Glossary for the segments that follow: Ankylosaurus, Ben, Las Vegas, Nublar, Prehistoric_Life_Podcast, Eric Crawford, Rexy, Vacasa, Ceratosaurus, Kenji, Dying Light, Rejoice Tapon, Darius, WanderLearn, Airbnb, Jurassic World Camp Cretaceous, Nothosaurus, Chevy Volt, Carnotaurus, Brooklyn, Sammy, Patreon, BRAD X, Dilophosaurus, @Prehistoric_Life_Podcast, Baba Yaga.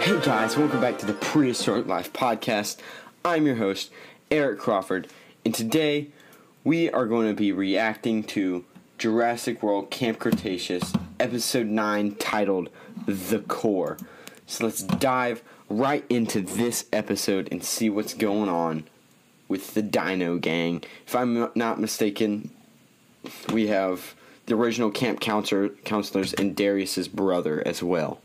Hey guys, welcome back to the Prehistoric Life Podcast. I'm your host, Eric Crawford, and today we are going to be reacting to Jurassic World Camp Cretaceous, Episode 9, titled The Core. So let's dive right into this episode and see what's going on with the Dino Gang. If I'm not mistaken, we have the original camp counselors and Darius' brother as well.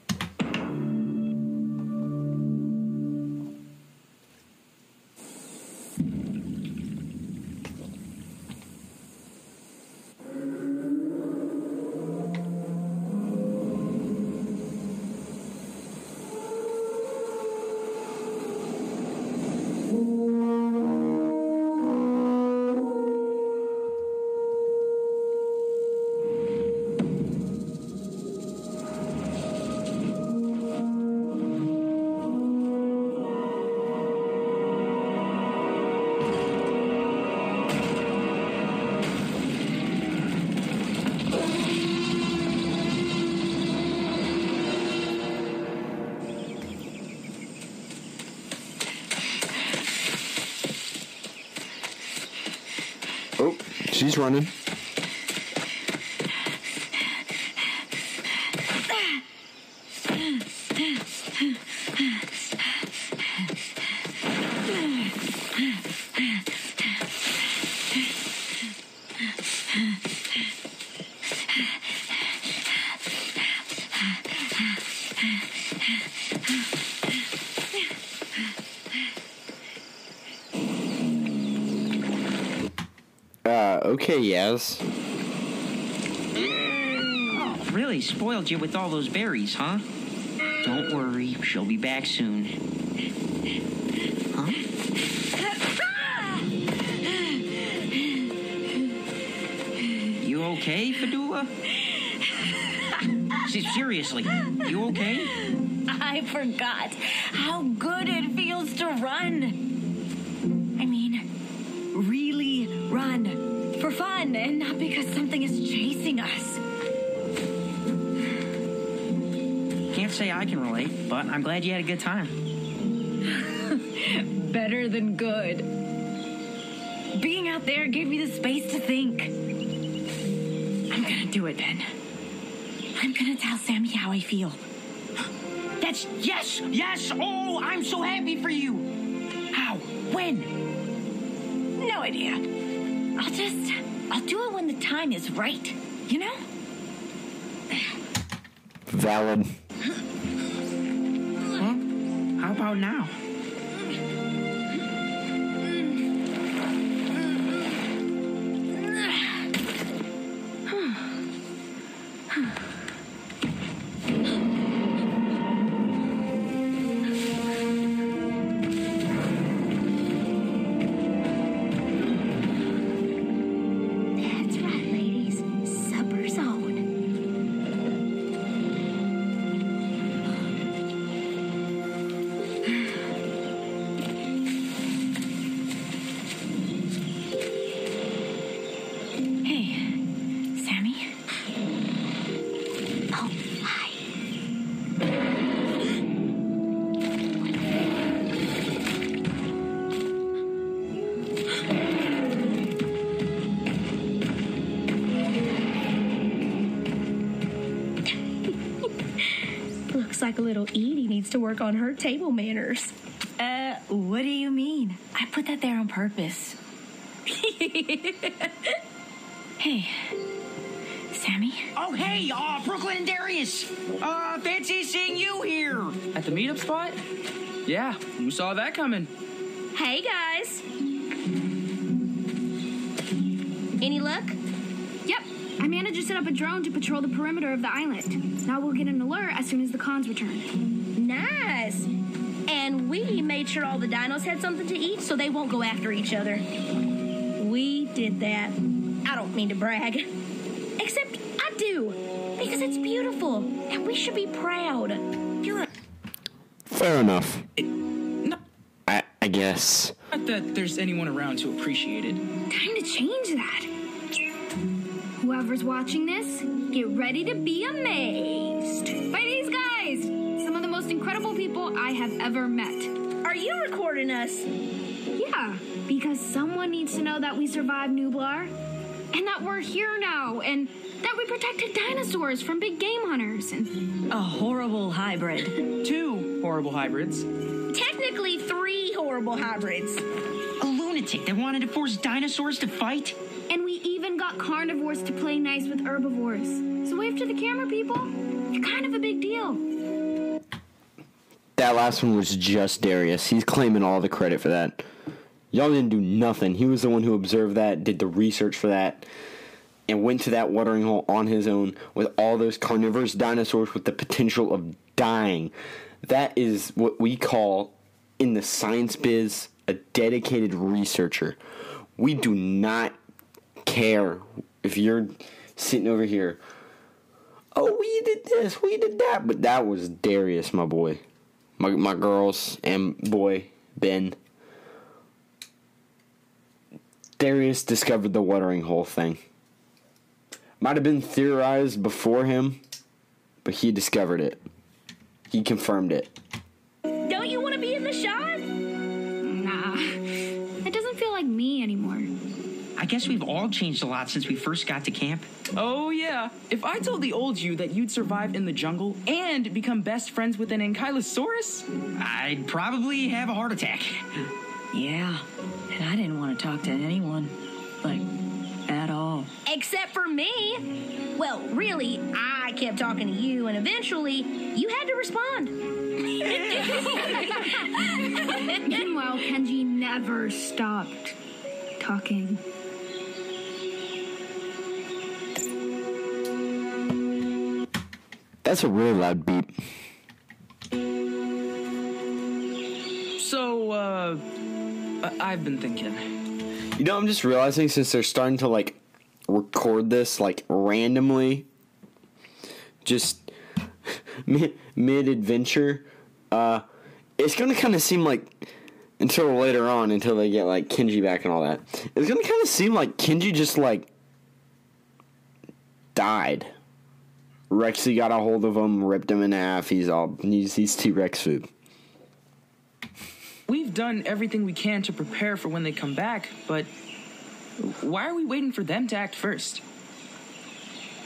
Oh, she's running. Okay, yes. Oh, really spoiled you with all those berries, huh? Don't worry, she'll be back soon. Huh? You okay, Fadula? Seriously, you okay? I forgot how good it feels to run. I mean, really run. For fun, and not because something is chasing us. Can't say I can relate, but I'm glad you had a good time. Better than good. Being out there gave me the space to think. I'm gonna do it, Ben. I'm gonna tell Sammy how I feel. That's yes, yes! Oh, I'm so happy for you! How? When? No idea. I'll do it when the time is right, you know? Valid. Huh? How about now? Like a little Edie needs to work on her table manners. What do you mean? I put that there on purpose. Hey, Sammy? Oh, hey, Brooklyn and Darius. Fancy seeing you here. At the meetup spot? Yeah, who saw that coming? Hey, guys. Any luck? I managed to set up a drone to patrol the perimeter of the island. Now we'll get an alert as soon as the cons return. Nice! And we made sure all the dinos had something to eat so they won't go after each other. We did that. I don't mean to brag. Except I do. Because it's beautiful. And we should be proud. Fair enough. I guess. Not that there's anyone around to appreciate it. Time to change that. Whoever's watching this, get ready to be amazed by these guys! Some of the most incredible people people I have ever met. Are you recording us? Yeah, because someone needs to know that we survived Nublar, and that we're here now, and that we protected dinosaurs from big game hunters. And a horrible hybrid. 2 horrible hybrids. Technically 3 horrible hybrids. A lunatic that wanted to force dinosaurs to fight. And we even got carnivores to play nice with herbivores. So wave to the camera, people. You're kind of a big deal. That last one was just Darius. He's claiming all the credit for that. Y'all didn't do nothing. He was the one who observed that, did the research for that, and went to that watering hole on his own with all those carnivorous dinosaurs with the potential of dying. That is what we call, in the science biz, a dedicated researcher. We do not care if you're sitting over here, oh, we did this, we did that. But that was Darius, my boy. My girls and boy, Ben. Darius discovered the watering hole thing. Might have been theorized before him, but he discovered it. He confirmed it. Don't you want to be in the shot? Nah. It doesn't feel like me anymore. I guess we've all changed a lot since we first got to camp. Oh, yeah. If I told the old you that you'd survive in the jungle and become best friends with an Ankylosaurus, I'd probably have a heart attack. Yeah. And I didn't want to talk to anyone. Like, at all. Except for me. Well, really, I kept talking to you, and eventually, you had to respond. Meanwhile, Kenji never stopped talking. That's a really loud beep. So, I've been thinking. You know, I'm just realizing since they're starting to, like, record this, like, randomly, just mid-adventure, it's going to kind of seem like, until later on, until they get, like, Kenji back and all that, it's going to kind of seem like Kenji just, like, died. Rexy got a hold of him, ripped him in half, he's T-Rex food. We've done everything we can to prepare for when they come back, but why are we waiting for them to act first?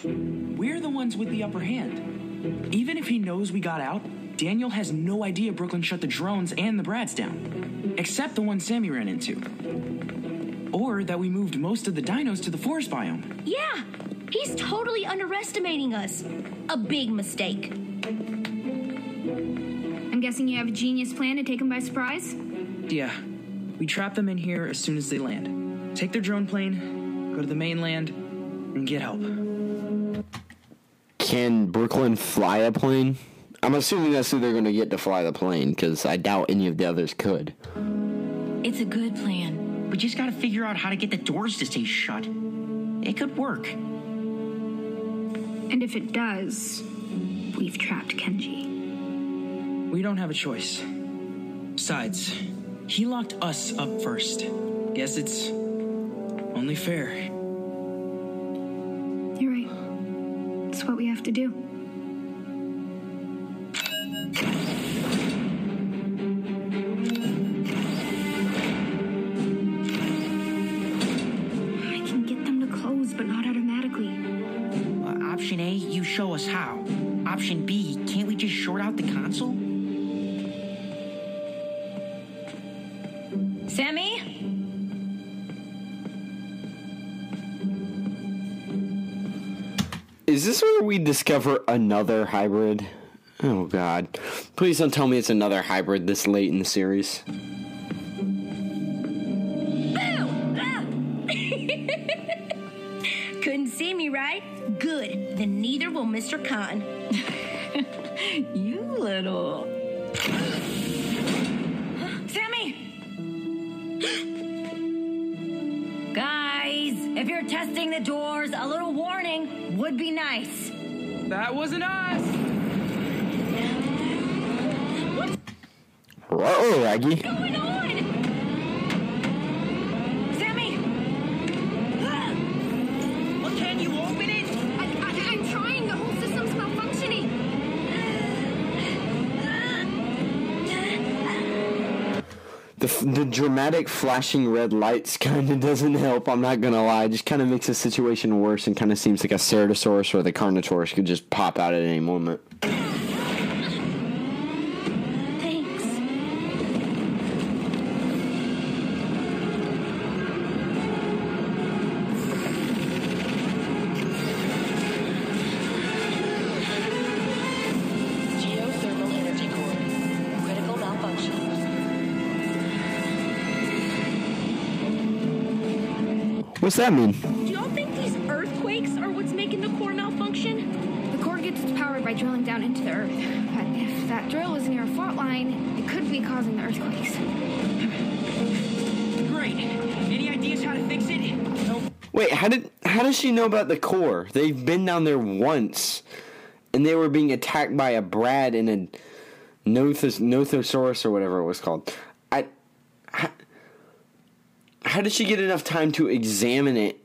We're the ones with the upper hand. Even if he knows we got out, Daniel has no idea Brooklyn shut the drones and the Brads down, except the one Sammy ran into. Or that we moved most of the dinos to the forest biome. Yeah, he's totally underestimating us. A big mistake. I'm guessing you have a genius plan to take them by surprise? Yeah, we trap them in here as soon as they land. Take their drone plane, go to the mainland, and get help. Can Brooklyn fly a plane? I'm assuming that's who they're going to get to fly the plane, because I doubt any of the others could. It's a good plan. We just got to figure out how to get the doors to stay shut. It could work. And if it does, we've trapped Kenji. We don't have a choice. Besides, he locked us up first. Guess it's only fair. You're right. That's what we have to do. I can get them to close, but not automatically. Option A, you show us how. Option B, can't we just short out the console? Sammy? Is this where we discover another hybrid? Oh, God. Please don't tell me it's another hybrid this late in the series. Boo! Ah! Couldn't see me, right? Good. Then neither will Mr. Khan. You little... Sammy! Guys, if you're testing the doors, a little warning would be nice. That wasn't us. Whoa, Aggie. What's going on? Sammy! Well, can you open it? I'm trying. The whole system's malfunctioning. the dramatic flashing red lights kind of doesn't help, I'm not going to lie. It just kind of makes the situation worse and kind of seems like a Ceratosaurus or the Carnotaurus could just pop out at any moment. What's that mean? Do y'all think these earthquakes are what's making the core malfunction? The core gets its power by drilling down into the earth. But if that drill is near a fault line, it could be causing the earthquakes. Great. Any ideas how to fix it? Nope. Wait, how does she know about the core? They've been down there once, and they were being attacked by a BRAD and a Nothosaurus or whatever it was called. How did she get enough time to examine it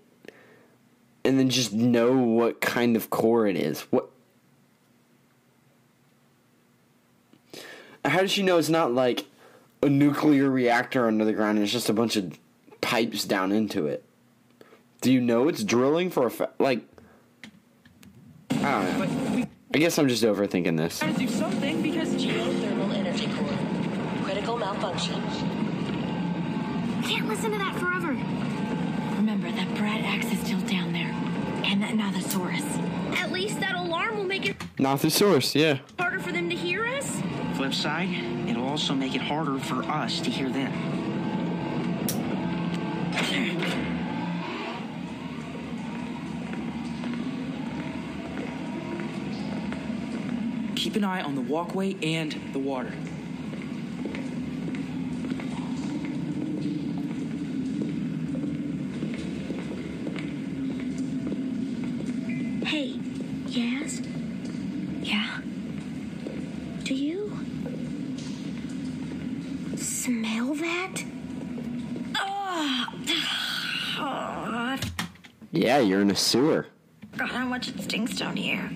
and then just know what kind of core it is? What? How does she know it's not like a nuclear reactor under the ground and it's just a bunch of pipes down into it? Do you know it's drilling for a fact? Like, I don't know. I guess I'm just overthinking this. I have to do something because geothermal energy core. Critical malfunction. Can't listen to that forever. Remember that BRAD X is still down there. And that Nothosaurus. At least that alarm will make it... Nothosaurus, yeah. ...harder for them to hear us? Flip side, it'll also make it harder for us to hear them. Keep an eye on the walkway and the water. Hey, yes? Yeah? Do you... smell that? Oh. Yeah, you're in a sewer. God, how much it stinks down here.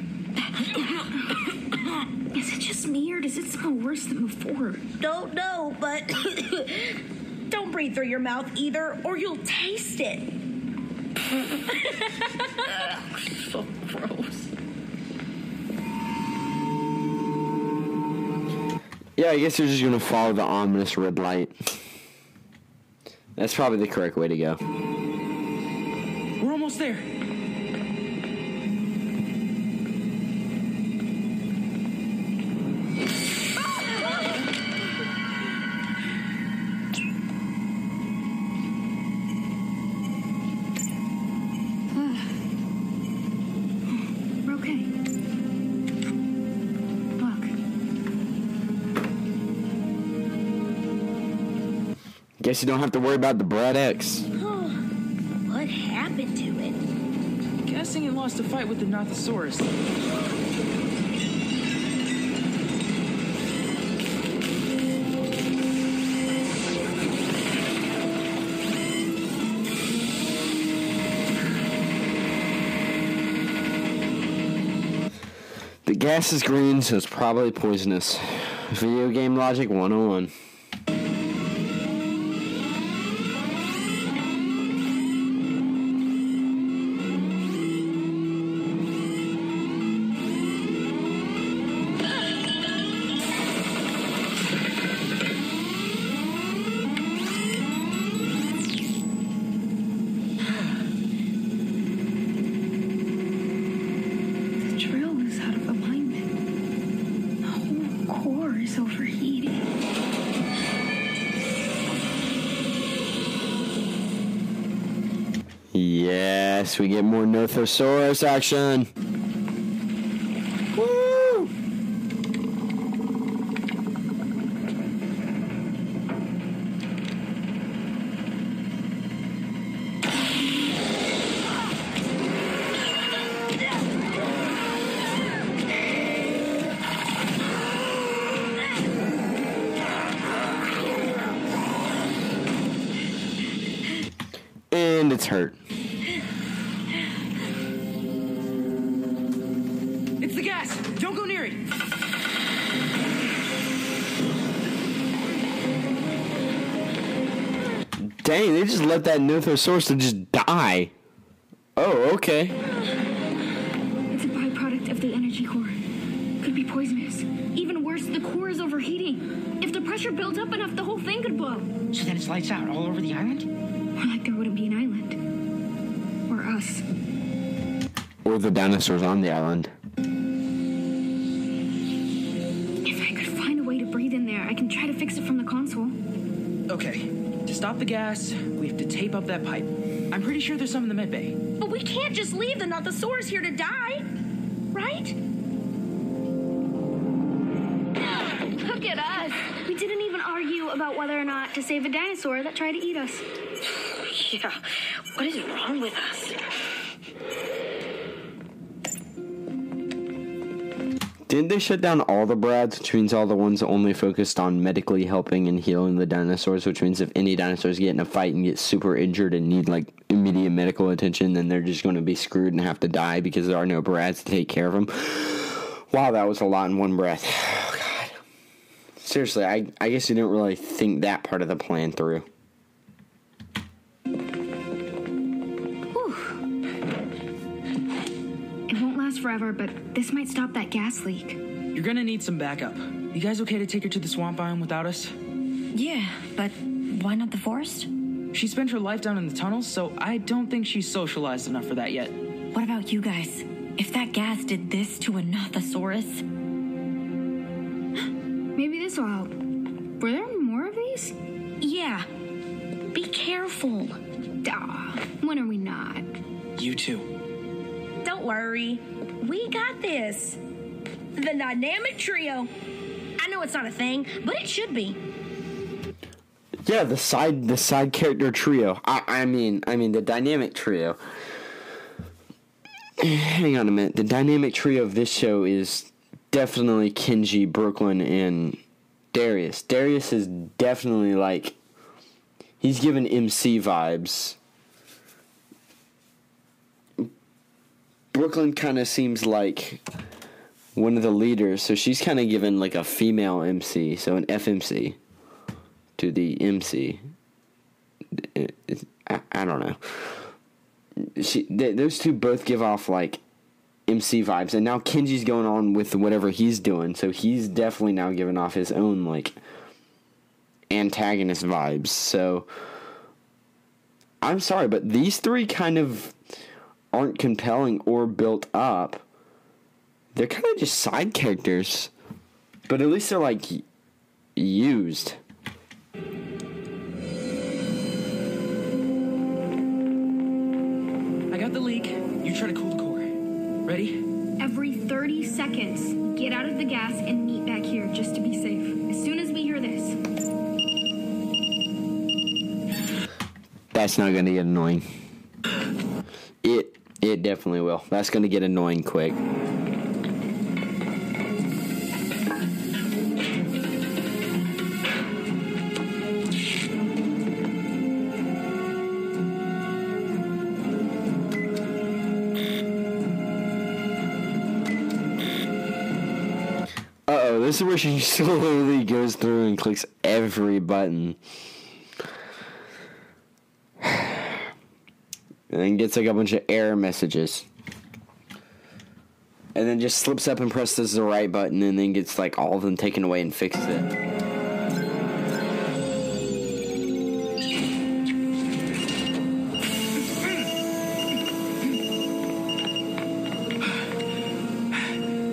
Is it just me, or does it smell worse than before? Don't know, but... don't breathe through your mouth either, or you'll taste it. So gross. Yeah, I guess you're just gonna follow the ominous red light. That's probably the correct way to go. We're almost there. Guess you don't have to worry about the BRAD X. Oh, what happened to it? I'm guessing it lost a fight with the Nothosaurus. The gas is green, so it's probably poisonous. Video game logic 101. Yes, we get more Nothosaurus action. Woo! And it's hurt. Don't go near it. Dang, they just let that Nothosaurus just die. Oh, okay. It's a byproduct of the energy core. Could be poisonous. Even worse, the core is overheating. If the pressure builds up enough, the whole thing could blow. So then it's lights out all over the island? More like there wouldn't be an island. Or us. Or the dinosaurs on the island. If I could find a way to breathe in there, I can try to fix it from the console. Okay. To stop the gas, we have to tape up that pipe. I'm pretty sure there's some in the med bay. But we can't just leave the Nothosaurus here to die, right? Look at us. We didn't even argue about whether or not to save a dinosaur that tried to eat us. Yeah, what is wrong with us? Didn't they shut down all the BRADs, which means all the ones only focused on medically helping and healing the dinosaurs, which means if any dinosaurs get in a fight and get super injured and need, like, immediate medical attention, then they're just going to be screwed and have to die because there are no BRADs to take care of them. Wow, that was a lot in one breath. Oh, God. Seriously, I guess you didn't really think that part of the plan through. Forever, but this might stop that gas leak. You're gonna need some backup. You guys okay to take her to the swamp biome without us? Yeah, but why not the forest? She spent her life down in the tunnels, so I don't think she's socialized enough for that yet. What about you guys? If that gas did this to a Nothosaurus... Maybe this will help. Were there more of these? Yeah. Be careful. Duh. When are we not? You too. Don't worry. We got this. The dynamic trio. I know it's not a thing, but it should be. Yeah, the side character trio. I mean the dynamic trio. Hang on a minute. The dynamic trio of this show is definitely Kenji, Brooklyn, and Darius. Darius is definitely like he's given MC vibes. Brooklyn kind of seems like one of the leaders, so she's kind of given like a female MC, so an FMC to the MC. I don't know. Those two both give off like MC vibes, and now Kenji's going on with whatever he's doing, so he's definitely now giving off his own like antagonist vibes. So I'm sorry, but these three kind of aren't compelling or built up. They're kind of just side characters, but at least they're like used. I got the leak. You try to cool the core. Ready? Every 30 seconds, get out of the gas and meet back here just to be safe. As soon as we hear this. That's not going to get annoying. It definitely will. That's going to get annoying quick. Uh-oh, this is where she slowly goes through and clicks every button. And then gets like a bunch of error messages. And then just slips up and presses the right button and then gets like all of them taken away and fixes it.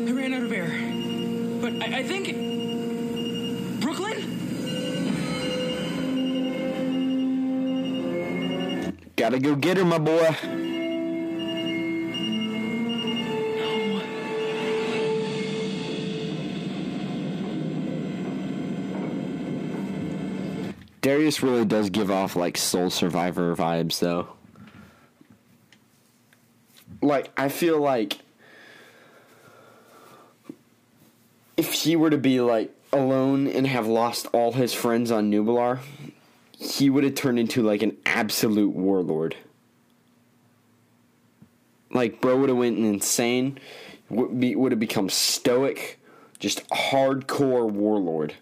I ran out of air. But I think... Brooklyn? Gotta go get her, my boy. No. Darius really does give off, like, Soul Survivor vibes, though. Like, I feel like if he were to be, like, alone and have lost all his friends on Nublar, he would have turned into, like, an absolute warlord. Like, bro would have went insane. Would have become stoic. Just hardcore warlord.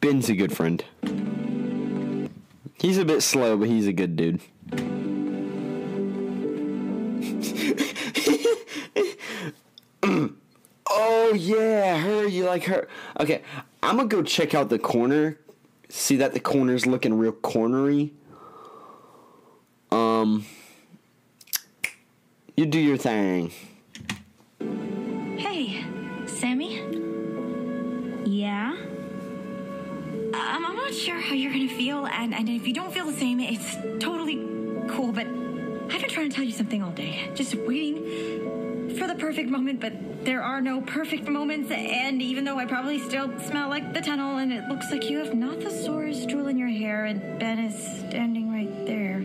Ben's a good friend. He's a bit slow, but he's a good dude. Oh, yeah, her. You like her. Okay, I'm going to go check out the corner. See that the corner's looking real cornery. You do your thing. Hey, Sammy? Yeah? I'm not sure how you're going to feel, and if you don't feel the same, it's totally cool, but I've been trying to tell you something all day. Just waiting for the perfect moment, but there are no perfect moments, and even though I probably still smell like the tunnel, and it looks like you have Nothosaurus drool in your hair, and Ben is standing right there.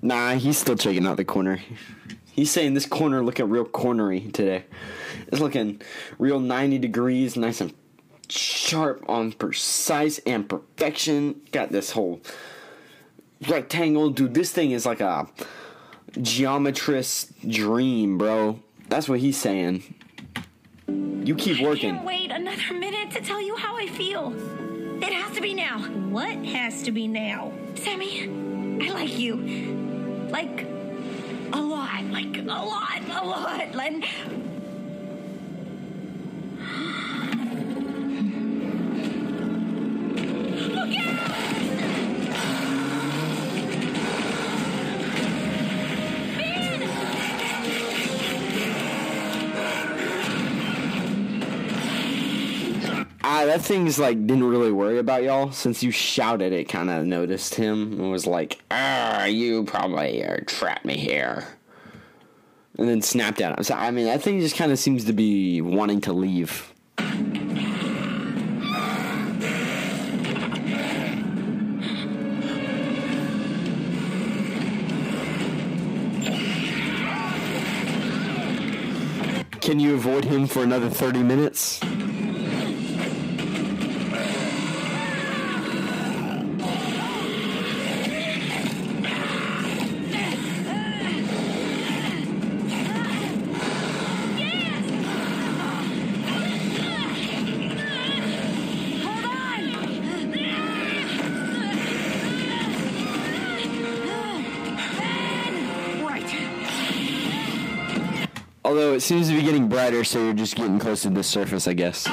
Nah, he's still checking out the corner. He's saying this corner looking real cornery today. It's looking real 90 degrees, nice and sharp on precise and perfection. Got this whole rectangle. Dude, this thing is like a geometrist's dream, bro. That's what he's saying. You keep working. I can't wait another minute to tell you how I feel. It has to be now. What has to be now? Sammy, I like you. Like... A lot. Len. Look out! Ben! That thing's like didn't really worry about y'all. Since you shouted, it kind of noticed him and was like, you probably trapped me here. And then snapped at him. So, I mean, that thing just kind of seems to be wanting to leave. Can you avoid him for another 30 minutes? Although it seems to be getting brighter, so you're just getting close to the surface, I guess.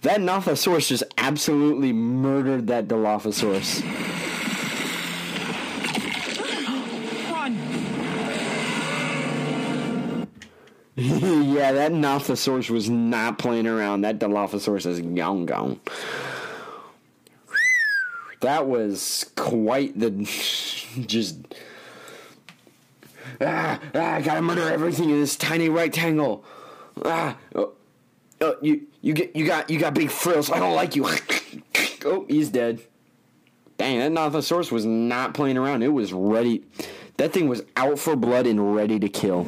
That Nothosaurus just absolutely murdered that Dilophosaurus. Yeah, that Nothosaurus was not playing around. That Dilophosaurus is gone. That was quite the... just... I gotta murder everything in this tiny rectangle. You got big frills. I don't like you. Oh, he's dead. Dang, that Nothosaurus was not playing around. It was ready. That thing was out for blood and ready to kill.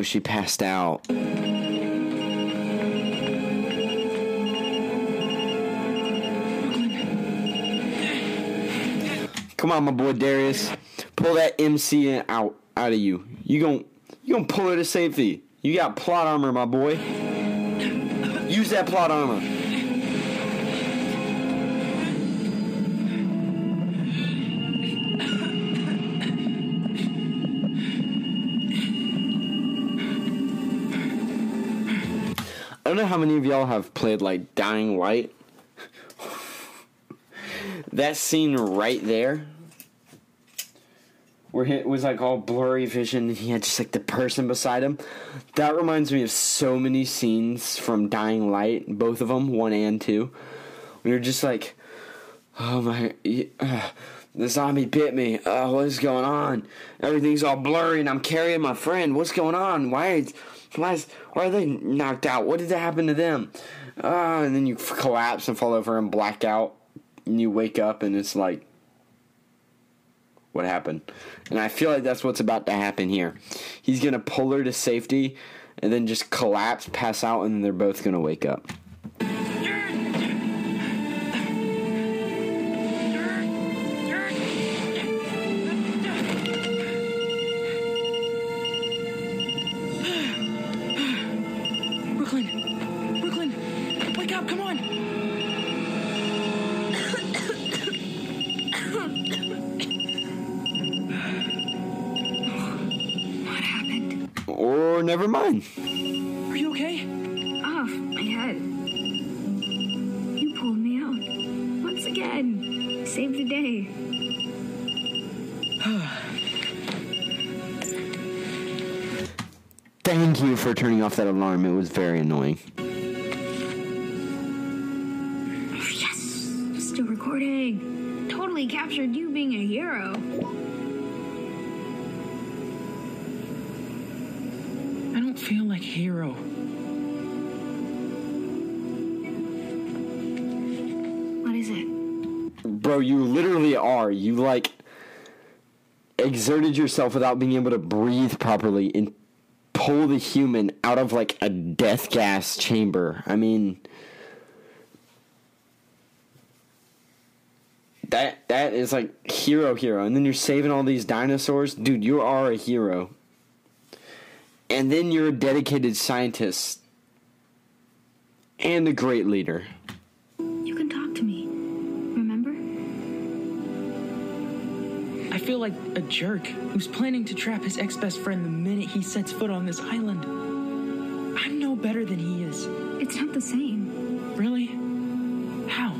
She passed out. Come on, my boy Darius. Pull that MCN out of you. You gonna pull her to safety. You got plot armor, my boy. Use that plot armor. I don't know how many of y'all have played, like, Dying Light. That scene right there where it was like all blurry vision and he had just like the person beside him. That reminds me of so many scenes from Dying Light, both of them, 1 and 2. We were just like, oh my, the zombie bit me. What is going on? Everything's all blurry and I'm carrying my friend. What's going on? Why are they knocked out? What did that happen to them? And then you collapse and fall over and black out. And you wake up and it's like, what happened? And I feel like that's what's about to happen here. He's going to pull her to safety and then just collapse, pass out, and they're both going to wake up. Never mind. Are you okay? Oh, my head. You pulled me out. Once again. Saved the day. Thank you for turning off that alarm. It was very annoying. Yes! Still recording. Totally captured you being a hero. Feel like hero. What is it? Bro, you literally are. You like exerted yourself without being able to breathe properly and pull the human out of like a death gas chamber. I mean, that is like hero. And then you're saving all these dinosaurs. Dude, you are a hero. And then you're a dedicated scientist and a great leader. You can talk to me, remember? I feel like a jerk who's planning to trap his ex-best friend the minute he sets foot on this island. I'm no better than he is. It's not the same. Really? How?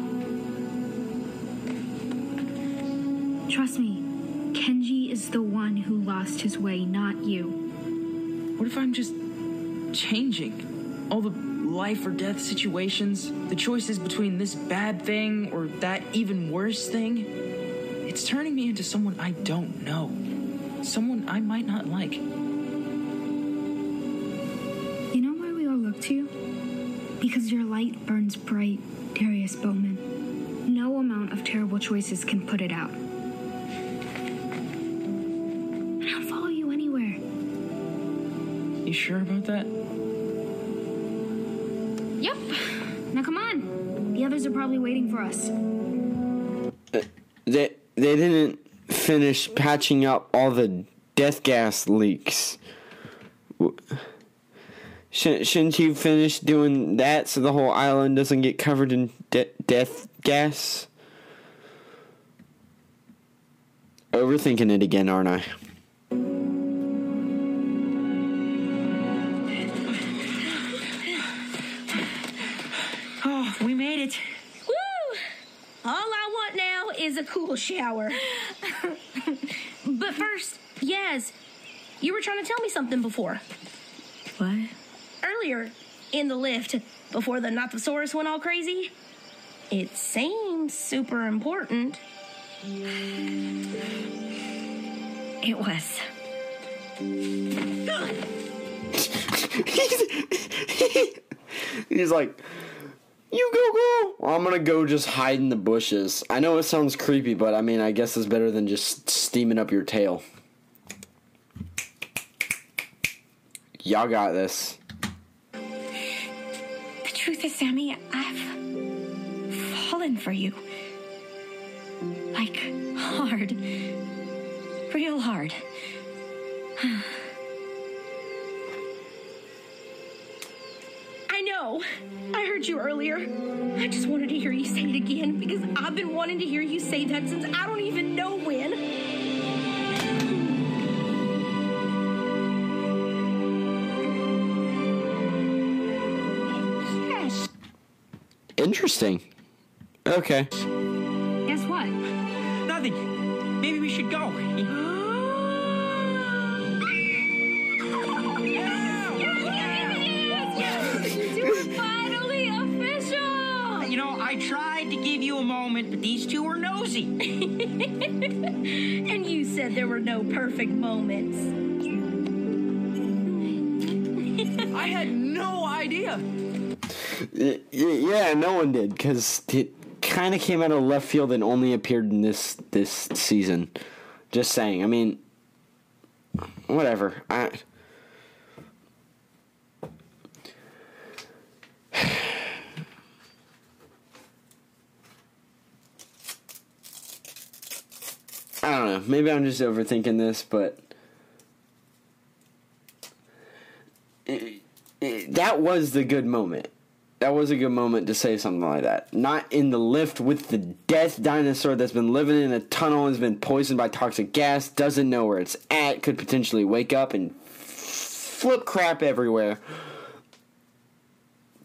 Trust me, Kenji is the one who lost his way, not you. What if I'm just changing? All the life or death situations, the choices between this bad thing or that even worse thing, it's turning me into someone I don't know. Someone I might not like. You know why we all look to you? Because your light burns bright, Darius Bowman. No amount of terrible choices can put it out. You sure about that? Yep. Now come on. The others are probably waiting for us. They didn't finish patching up all the death gas leaks. Shouldn't you finish doing that so the whole island doesn't get covered in death gas? Overthinking it again, aren't I? Is a cool shower. But first, Yaz, you were trying to tell me something before. What? Earlier, in the lift, before the Nothosaurus went all crazy. It seems super important. It was. He's like... You go, girl! Well, I'm gonna go just hide in the bushes. I know it sounds creepy, but I mean, I guess it's better than just steaming up your tail. Y'all got this. The truth is, Sammy, I've fallen for you. Like, hard. Real hard. I heard you earlier. I just wanted to hear you say it again because I've been wanting to hear you say that since I don't even know when. Yes. Interesting. Okay. Guess what? Nothing. Maybe we should go. I tried to give you a moment, but these two were nosy. And you said there were no perfect moments. I had no idea. Yeah, no one did, because it kind of came out of left field and only appeared in this season. Just saying. I mean, whatever. I don't know. Maybe I'm just overthinking this, but that was the good moment. That was a good moment to say something like that. Not in the lift with the death dinosaur that's been living in a tunnel, has been poisoned by toxic gas, doesn't know where it's at, could potentially wake up and flip crap everywhere.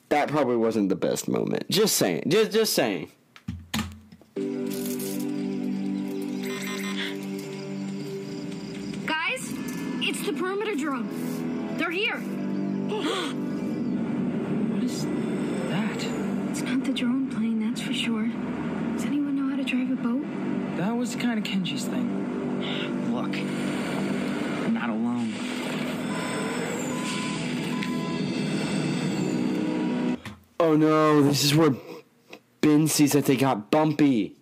That probably wasn't the best moment. Just saying. Just saying. Guys, it's the perimeter drone. They're here. What is that? It's not the drone plane, that's for sure. Does anyone know how to drive a boat? That was kind of Kenji's thing. Look, I'm not alone. Oh no, this is where Ben sees that they got bumpy.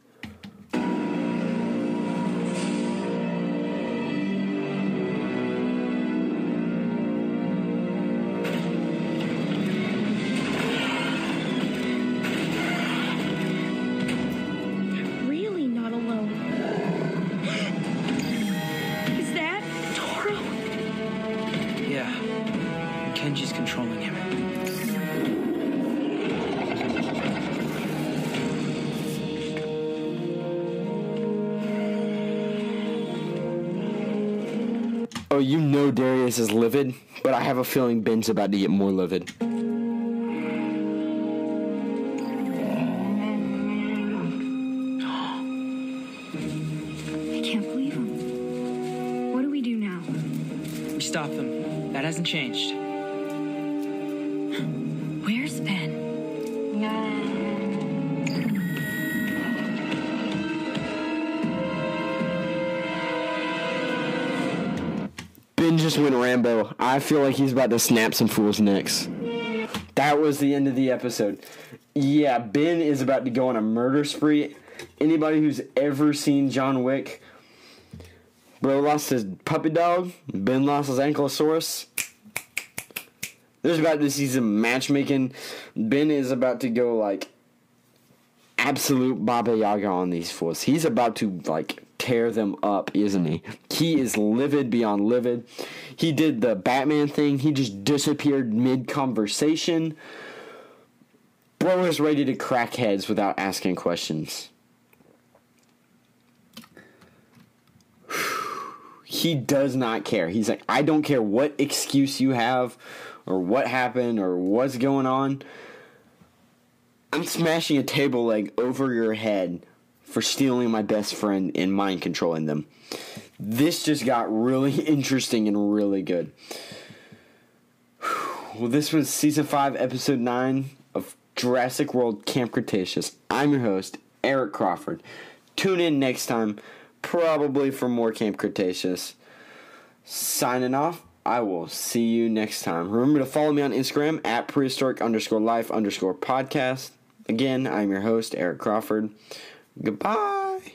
You know Darius is livid, but I have a feeling Ben's about to get more livid. I can't believe him. What do we do now? We stop them. That hasn't changed. Where's Ben? Ben just went Rambo. I feel like he's about to snap some fools' necks. That was the end of the episode. Yeah, Ben is about to go on a murder spree. Anybody who's ever seen John Wick, bro lost his puppy dog. Ben lost his ankylosaurus. There's about to see some matchmaking. Ben is about to go like absolute Baba Yaga on these fools. He's about to like tear them up, isn't he? He is livid beyond livid. He did the Batman thing. He just disappeared mid-conversation. Bro is ready to crack heads without asking questions. He does not care. He's like, I don't care what excuse you have or what happened or what's going on. I'm smashing a table leg over your head for stealing my best friend and mind controlling them. This just got really interesting and really good. Well, this was Season 5, Episode 9 of Jurassic World Camp Cretaceous. I'm your host, Eric Crawford. Tune in next time, probably for more Camp Cretaceous. Signing off, I will see you next time. Remember to follow me on Instagram at prehistoric_life_podcast. Again, I'm your host, Eric Crawford. Goodbye.